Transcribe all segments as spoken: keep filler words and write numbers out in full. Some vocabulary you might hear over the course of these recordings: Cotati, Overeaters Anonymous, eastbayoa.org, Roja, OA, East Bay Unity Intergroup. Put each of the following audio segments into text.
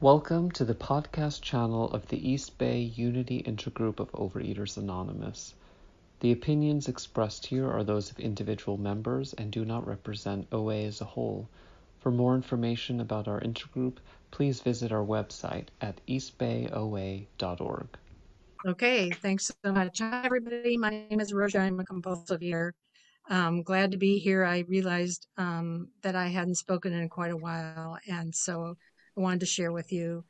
Welcome to the podcast channel of the East Bay Unity Intergroup of Overeaters Anonymous. The opinions expressed here are those of individual members and do not represent O A as a whole. For more information about our intergroup, please visit our website at east bay o a dot org. Okay, thanks so much. Hi, everybody. My name is Roja. I'm a compulsive eater. Um, glad to be here. I realized um, that I hadn't spoken in quite a while, and so I wanted to share with you.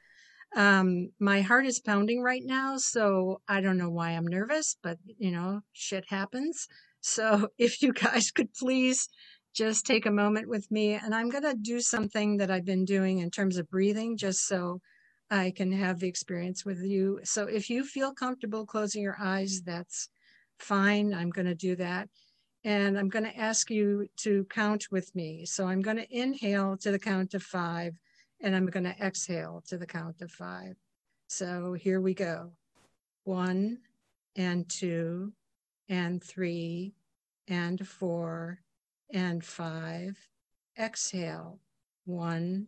Um, my heart is pounding right now, so I don't know why I'm nervous, but, you know, shit happens. So if you guys could please just take a moment with me, and I'm going to do something that I've been doing in terms of breathing, just so I can have the experience with you. So if you feel comfortable closing your eyes, that's fine. I'm going to do that. And I'm going to ask you to count with me. So I'm going to inhale to the count of five, and I'm going to exhale to the count of five. So here we go. One, and two, and three, and four, and five. Exhale. One,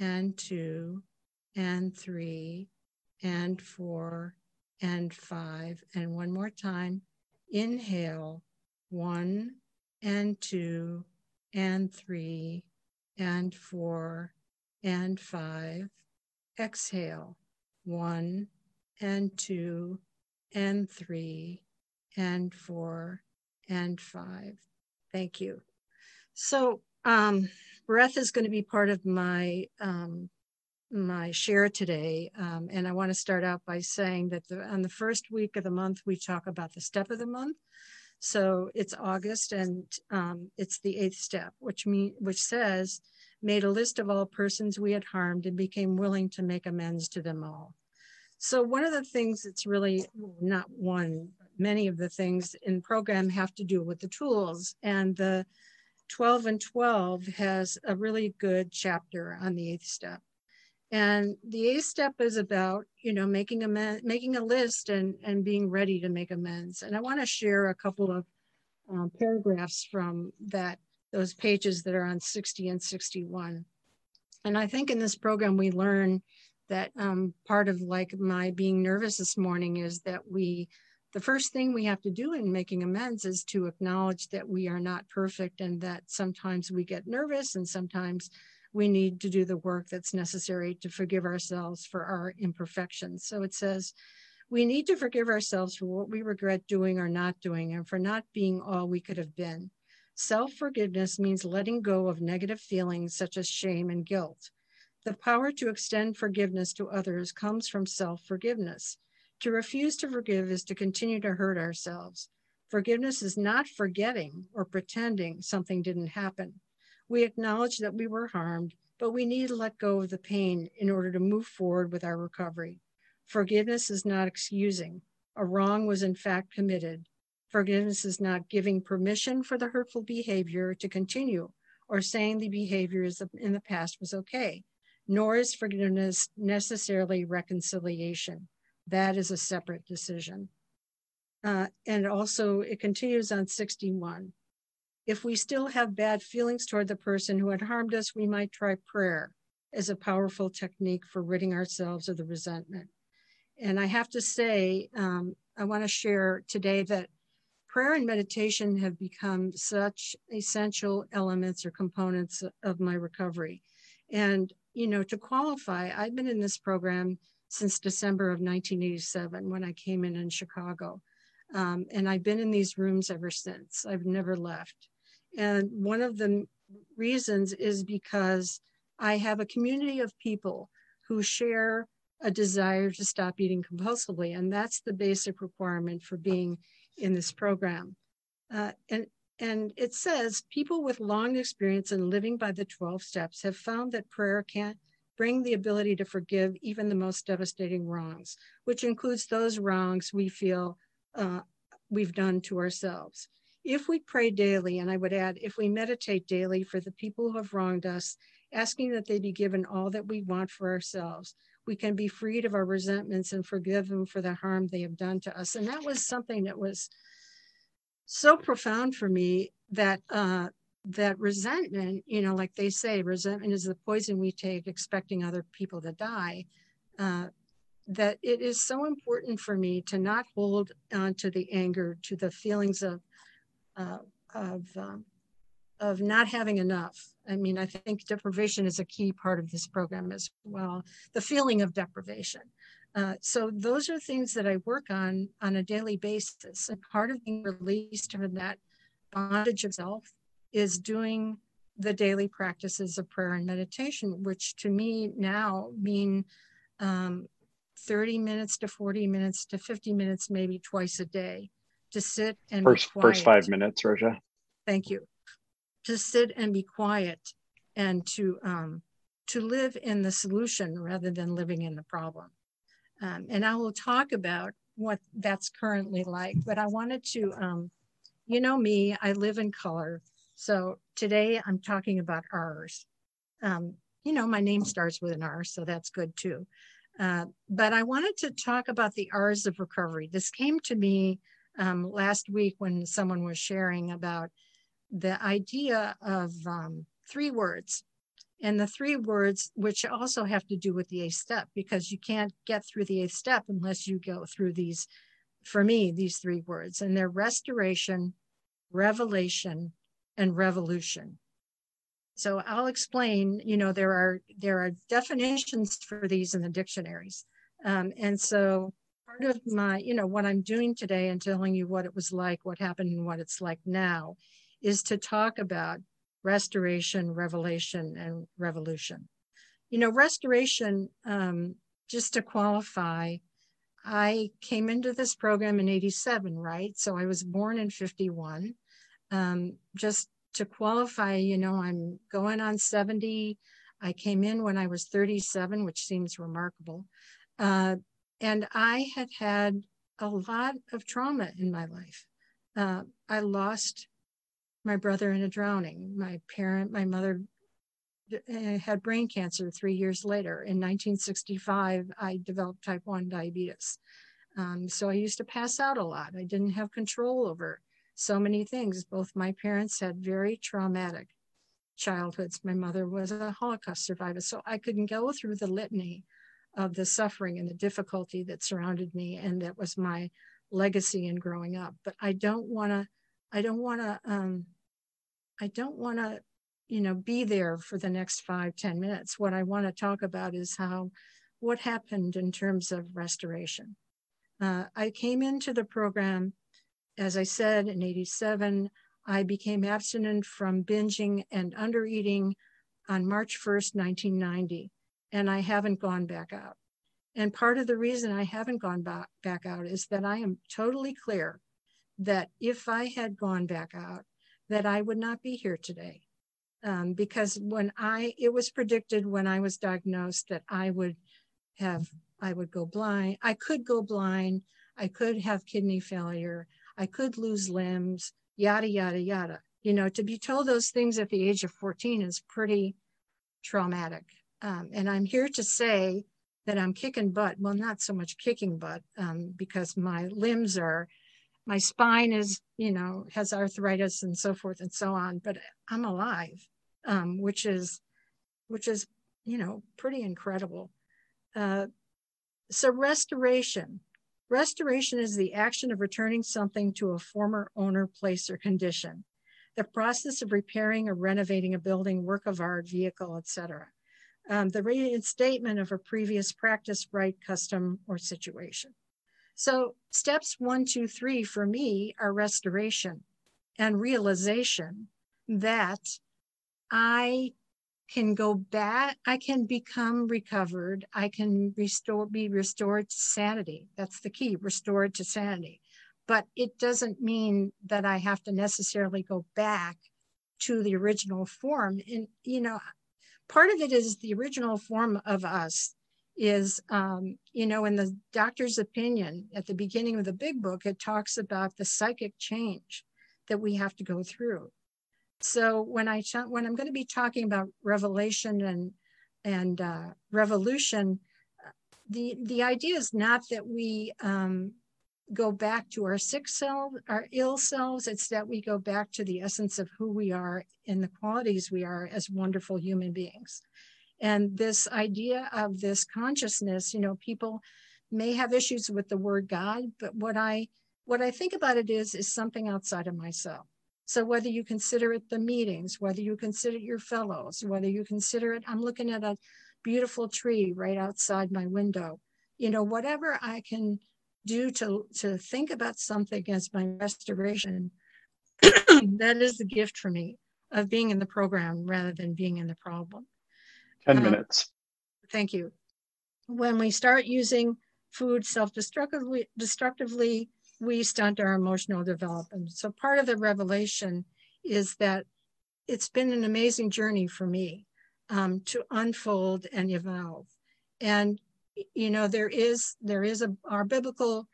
and two, and three, and four, and five. And one more time. Inhale. One, and two, and three, and four, and five. Exhale. One, and two, and three, and four, and five. Thank you. So um, breath is going to be part of my um, my share today. Um, and I want to start out by saying that the, on the first week of the month, we talk about the step of the month. So it's August, and um, it's the eighth step, which mean, which says, made a list of all persons we had harmed and became willing to make amends to them all. So one of the things that's really, not one, but many of the things in program have to do with the tools. And the twelve and twelve has a really good chapter on the eighth step. And the eighth step is about, you know, making amend, making a list and, and being ready to make amends. And I want to share a couple of um, paragraphs from that, those pages that are on sixty and sixty-one. And I think in this program, we learn that um, part of like my being nervous this morning is that we, the first thing we have to do in making amends is to acknowledge that we are not perfect, and that sometimes we get nervous, and sometimes we need to do the work that's necessary to forgive ourselves for our imperfections. So it says, we need to forgive ourselves for what we regret doing or not doing, and for not being all we could have been. Self-forgiveness means letting go of negative feelings such as shame and guilt. The power to extend forgiveness to others comes from self-forgiveness. To refuse to forgive is to continue to hurt ourselves. Forgiveness is not forgetting or pretending something didn't happen. We acknowledge that we were harmed, but we need to let go of the pain in order to move forward with our recovery. Forgiveness is not excusing. A wrong was in fact committed. Forgiveness is not giving permission for the hurtful behavior to continue, or saying the behavior in the past was okay, nor is forgiveness necessarily reconciliation. That is a separate decision. Uh, and also it continues on sixty-one. If we still have bad feelings toward the person who had harmed us, we might try prayer as a powerful technique for ridding ourselves of the resentment. And I have to say, um, I want to share today that prayer and meditation have become such essential elements or components of my recovery. And, you know, to qualify, I've been in this program since December of nineteen eighty-seven, when I came in in Chicago. Um, and I've been in these rooms ever since. I've never left. And one of the reasons is because I have a community of people who share a desire to stop eating compulsively. And that's the basic requirement for being in this program. Uh, and, and it says, people with long experience in living by the twelve steps have found that prayer can bring the ability to forgive even the most devastating wrongs, which includes those wrongs we feel uh, we've done to ourselves. If we pray daily, and I would add, if we meditate daily for the people who have wronged us, asking that they be given all that we want for ourselves, we can be freed of our resentments and forgive them for the harm they have done to us. And that was something that was so profound for me that uh, that resentment, you know, like they say, resentment is the poison we take expecting other people to die, uh, that it is so important for me to not hold on to the anger, to the feelings of, uh, of, um, of not having enough. I mean, I think deprivation is a key part of this program as well, the feeling of deprivation. Uh, so those are things that I work on on a daily basis. And part of being released from that bondage of self is doing the daily practices of prayer and meditation, which to me now mean um, thirty minutes to forty minutes to fifty minutes, maybe twice a day, to sit and first, be quiet. First five minutes, Roja. Thank you. To sit and be quiet, and to um, to live in the solution rather than living in the problem. Um, and I will talk about what that's currently like, but I wanted to, um, you know me, I live in color. So today I'm talking about R's. Um, you know, my name starts with an R, so that's good too. Uh, but I wanted to talk about the R's of recovery. This came to me um, last week when someone was sharing about the idea of um, three words. And the three words, which also have to do with the eighth step, because you can't get through the eighth step unless you go through these, for me, these three words. And they're restoration, revelation, and revolution. So I'll explain, you know, there are there are definitions for these in the dictionaries. Um, and so part of my, you know, what I'm doing today and telling you what it was like, what happened and what it's like now, is to talk about restoration, revelation, and revolution. You know, restoration, um, just to qualify, I came into this program in eighty-seven, right? So I was born in fifty-one. Um, just to qualify, you know, I'm going on seventy. I came in when I was thirty-seven, which seems remarkable. Uh, and I had had a lot of trauma in my life. Uh, I lost my brother in a drowning. My parent, my mother had brain cancer three years later. In nineteen sixty-five, I developed type one diabetes. Um, so I used to pass out a lot. I didn't have control over so many things. Both my parents had very traumatic childhoods. My mother was a Holocaust survivor. So I couldn't go through the litany of the suffering and the difficulty that surrounded me. And that was my legacy in growing up. But I don't want to, I don't want to, um, I don't want to, you know, be there for the next five, ten minutes. What I want to talk about is how, what happened in terms of restoration. Uh, I came into the program, as I said, in eighty-seven. I became abstinent from binging and undereating on March first, nineteen ninety, and I haven't gone back out. And part of the reason I haven't gone back, back out is that I am totally clear that if I had gone back out, that I would not be here today. Um, because when I, it was predicted when I was diagnosed that I would have, I would go blind. I could go blind. I could have kidney failure. I could lose limbs, yada, yada, yada. You know, to be told those things at the age of fourteen is pretty traumatic. Um, and I'm here to say that I'm kicking butt. Well, not so much kicking butt, um, because my limbs are, my spine is, you know, has arthritis and so forth and so on, but I'm alive, um, which is, which is, you know, pretty incredible. Uh, so restoration. Restoration is the action of returning something to a former owner, place, or condition. The process of repairing or renovating a building, work of art, vehicle, et cetera. Um, the reinstatement of a previous practice, right, custom, or situation. So steps one, two, three for me are restoration and realization that I can go back, I can become recovered, I can restore, be restored to sanity. That's the key, restored to sanity. But it doesn't mean that I have to necessarily go back to the original form. And, you know, part of it is the original form of us is, um, you know, in the doctor's opinion, at the beginning of the big book, it talks about the psychic change that we have to go through. So when, I when I'm going to be talking about revelation and, and uh, revolution, the, the idea is not that we um, go back to our sick self, our ill selves. It's that we go back to the essence of who we are and the qualities we are as wonderful human beings. And this idea of this consciousness, you know, people may have issues with the word God, but what I what I think about it is is something outside of myself. So whether you consider it the meetings, whether you consider it your fellows, whether you consider it, I'm looking at a beautiful tree right outside my window, you know, whatever I can do to, to think about something as my restoration, that is the gift for me of being in the program rather than being in the problem. ten um, minutes. Thank you. When we start using food self-destructively, destructively, we stunt our emotional development. So part of the revelation is that it's been an amazing journey for me um, to unfold and evolve. And, you know, there is, there is a, our biblical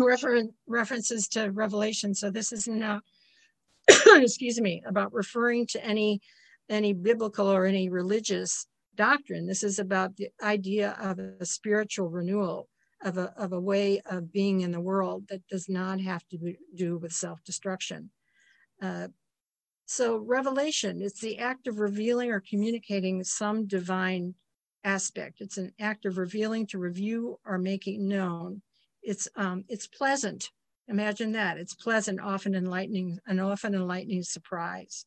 refer- references to Revelation. So this is not, excuse me, about referring to any, any biblical or any religious doctrine. This is about the idea of a spiritual renewal, of a, of a way of being in the world that does not have to do with self-destruction. Uh, so revelation, it's the act of revealing or communicating some divine aspect. It's an act of revealing to review or making known. It's, um, it's pleasant. Imagine that. It's pleasant, often enlightening, an often enlightening surprise.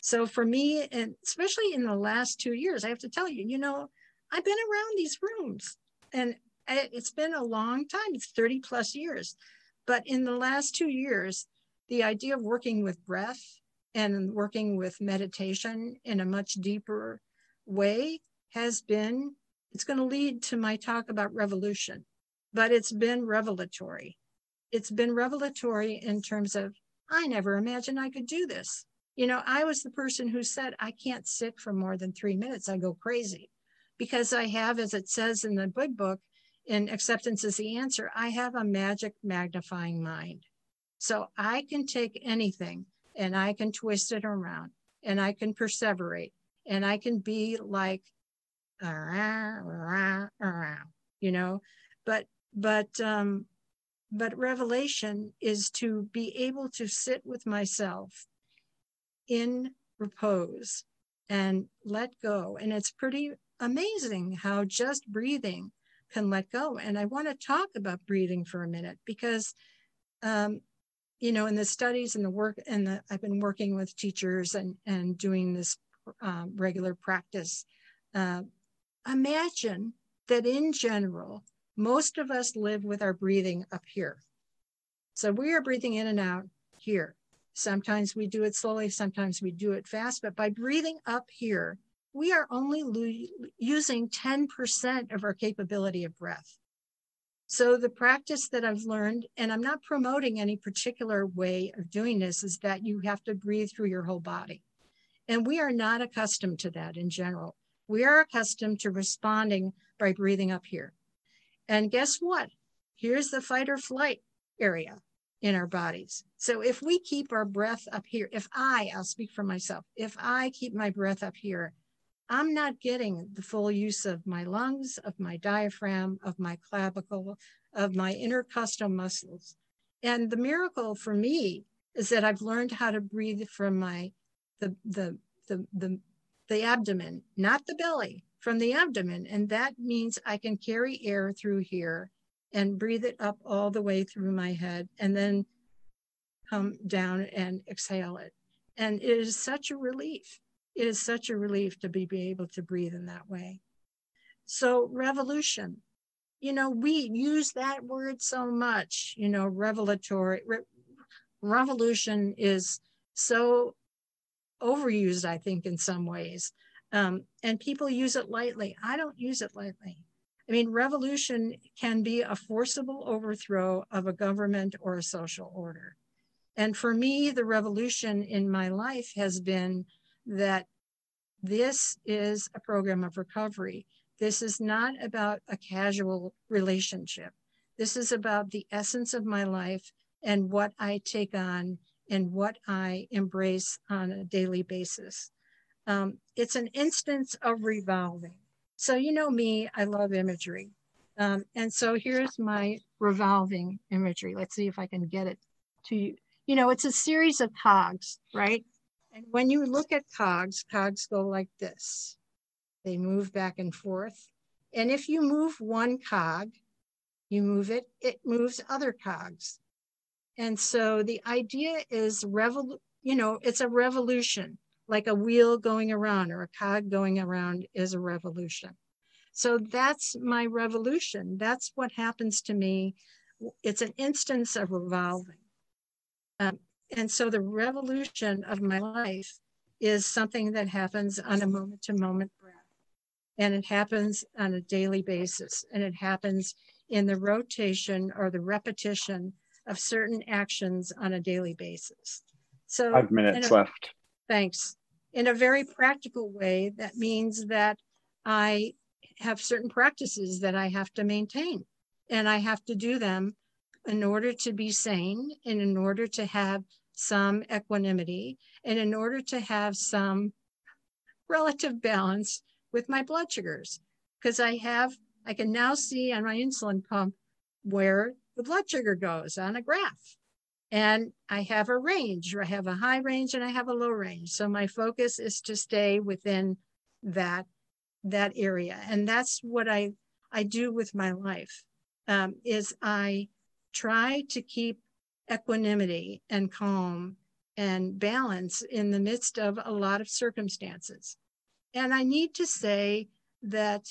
So for me, and especially in the last two years, I have to tell you, you know, I've been around these rooms, and it's been a long time. It's thirty plus years. But in the last two years, the idea of working with breath and working with meditation in a much deeper way has been, it's going to lead to my talk about revolution, but it's been revelatory. It's been revelatory in terms of, I never imagined I could do this. You know, I was the person who said, I can't sit for more than three minutes. I go crazy because I have, as it says in the Big Book, in Acceptance is the Answer, I have a magic magnifying mind. So I can take anything and I can twist it around and I can perseverate and I can be like, ah, ah, ah, you know, but, but, um, but revelation is to be able to sit with myself in repose and let go. And it's pretty amazing how just breathing can let go. And I want to talk about breathing for a minute because, um, you know, in the studies and the work, and the, I've been working with teachers and, and doing this um, regular practice. Uh, imagine that in general, most of us live with our breathing up here. So we are breathing in and out here. Sometimes we do it slowly, sometimes we do it fast, but by breathing up here, we are only lo- using ten percent of our capability of breath. So the practice that I've learned, and I'm not promoting any particular way of doing this, is that you have to breathe through your whole body. And we are not accustomed to that in general. We are accustomed to responding by breathing up here. And guess what? Here's the fight or flight area in our bodies. So if we keep our breath up here, if I, I'll speak for myself, if I keep my breath up here, I'm not getting the full use of my lungs, of my diaphragm, of my clavicle, of my intercostal muscles. And the miracle for me is that I've learned how to breathe from my, the, the, the, the, the abdomen, not the belly, from the abdomen. And that means I can carry air through here and breathe it up all the way through my head and then come down and exhale it. And it is such a relief. It is such a relief to be, be able to breathe in that way. So revolution, you know, we use that word so much, you know, revelatory. Re- revolution is so overused, I think, in some ways. Um, and people use it lightly. I don't use it lightly. I mean, revolution can be a forcible overthrow of a government or a social order. And for me, the revolution in my life has been that this is a program of recovery. This is not about a casual relationship. This is about the essence of my life and what I take on and what I embrace on a daily basis. Um, it's an instance of revolving. So you know me, I love imagery. Um, and so here's my revolving imagery. Let's see if I can get it to you. You know, it's a series of cogs, right? And when you look at cogs, cogs go like this. They move back and forth. And if you move one cog, you move it, it moves other cogs. And so the idea is, revol- you know, it's a revolution, like a wheel going around or a cog going around is a revolution. So that's my revolution. That's what happens to me. It's an instance of revolving. Um, and so the revolution of my life is something that happens on a moment-to-moment breath. And it happens on a daily basis. And it happens in the rotation or the repetition of certain actions on a daily basis. So five minutes left. Thanks. In a very practical way, that means that I have certain practices that I have to maintain, and I have to do them in order to be sane, and in order to have some equanimity, and in order to have some relative balance with my blood sugars, because I have, I can now see on my insulin pump where the blood sugar goes on a graph. And I have a range, or I have a high range and I have a low range. So my focus is to stay within that, that area. And that's what I, I do with my life, um, is I try to keep equanimity and calm and balance in the midst of a lot of circumstances. And I need to say that,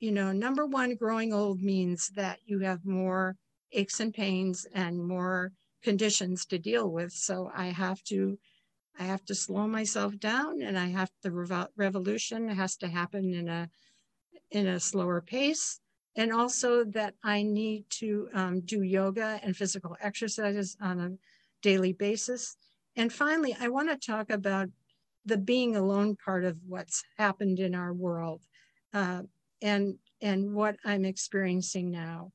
you know, number one, growing old means that you have more aches and pains and more conditions to deal with. So I have to, I have to slow myself down, and I have the revol- revolution has to happen in a, in a slower pace. And also that I need to um, do yoga and physical exercises on a daily basis. And finally, I want to talk about the being alone part of what's happened in our world, uh, and, and what I'm experiencing now.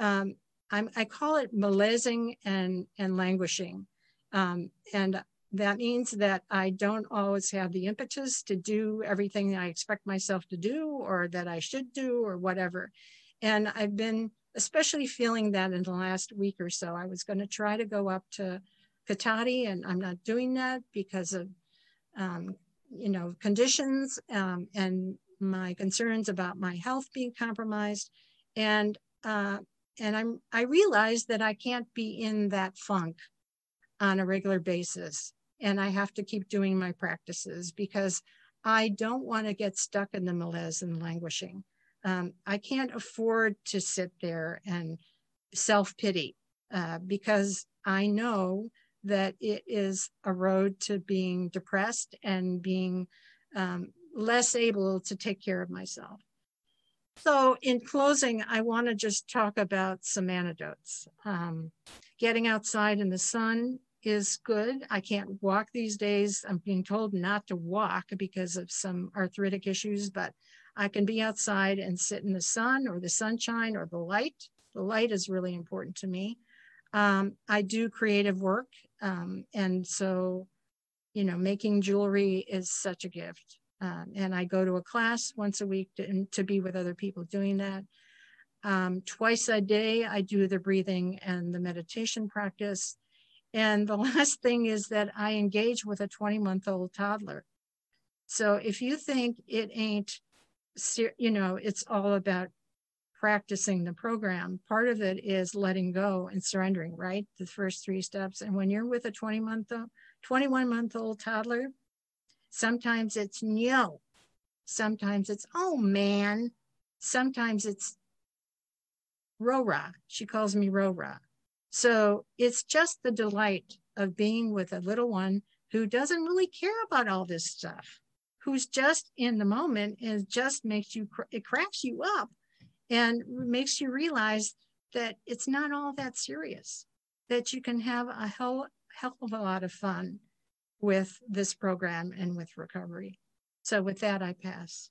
Um, I'm, I call it malaising and, and languishing. Um, and that means that I don't always have the impetus to do everything I expect myself to do, or that I should do, or whatever. And I've been especially feeling that in the last week or so. I was going to try to go up to Cotati, and I'm not doing that because of, um, you know, conditions um, and my concerns about my health being compromised. And uh, And I'm, I realize that I can't be in that funk on a regular basis. And I have to keep doing my practices, because I don't want to get stuck in the malaise and languishing. Um, I can't afford to sit there and self-pity, uh, because I know that it is a road to being depressed and being um, less able to take care of myself. So in closing, I want to just talk about some antidotes. Um, getting outside in the sun is good. I can't walk these days. I'm being told not to walk because of some arthritic issues, but I can be outside and sit in the sun or the sunshine or the light. The light is really important to me. Um, I do creative work. Um, and so, you know, making jewelry is such a gift. Um, and I go to a class once a week to, to be with other people doing that. Um, twice a day, I do the breathing and the meditation practice. And the last thing is that I engage with a twenty-month-old toddler. So if you think it ain't, you know, it's all about practicing the program, part of it is letting go and surrendering, right? The first three steps. And when you're with a twenty-month-old, twenty-one-month-old toddler, sometimes it's no, sometimes it's, oh man, sometimes it's Roja. She calls me Roja. So it's just the delight of being with a little one who doesn't really care about all this stuff, who's just in the moment, and just makes you, it cracks you up and makes you realize that it's not all that serious, that you can have a hell, hell of a lot of fun with this program and with recovery. So with that, I pass.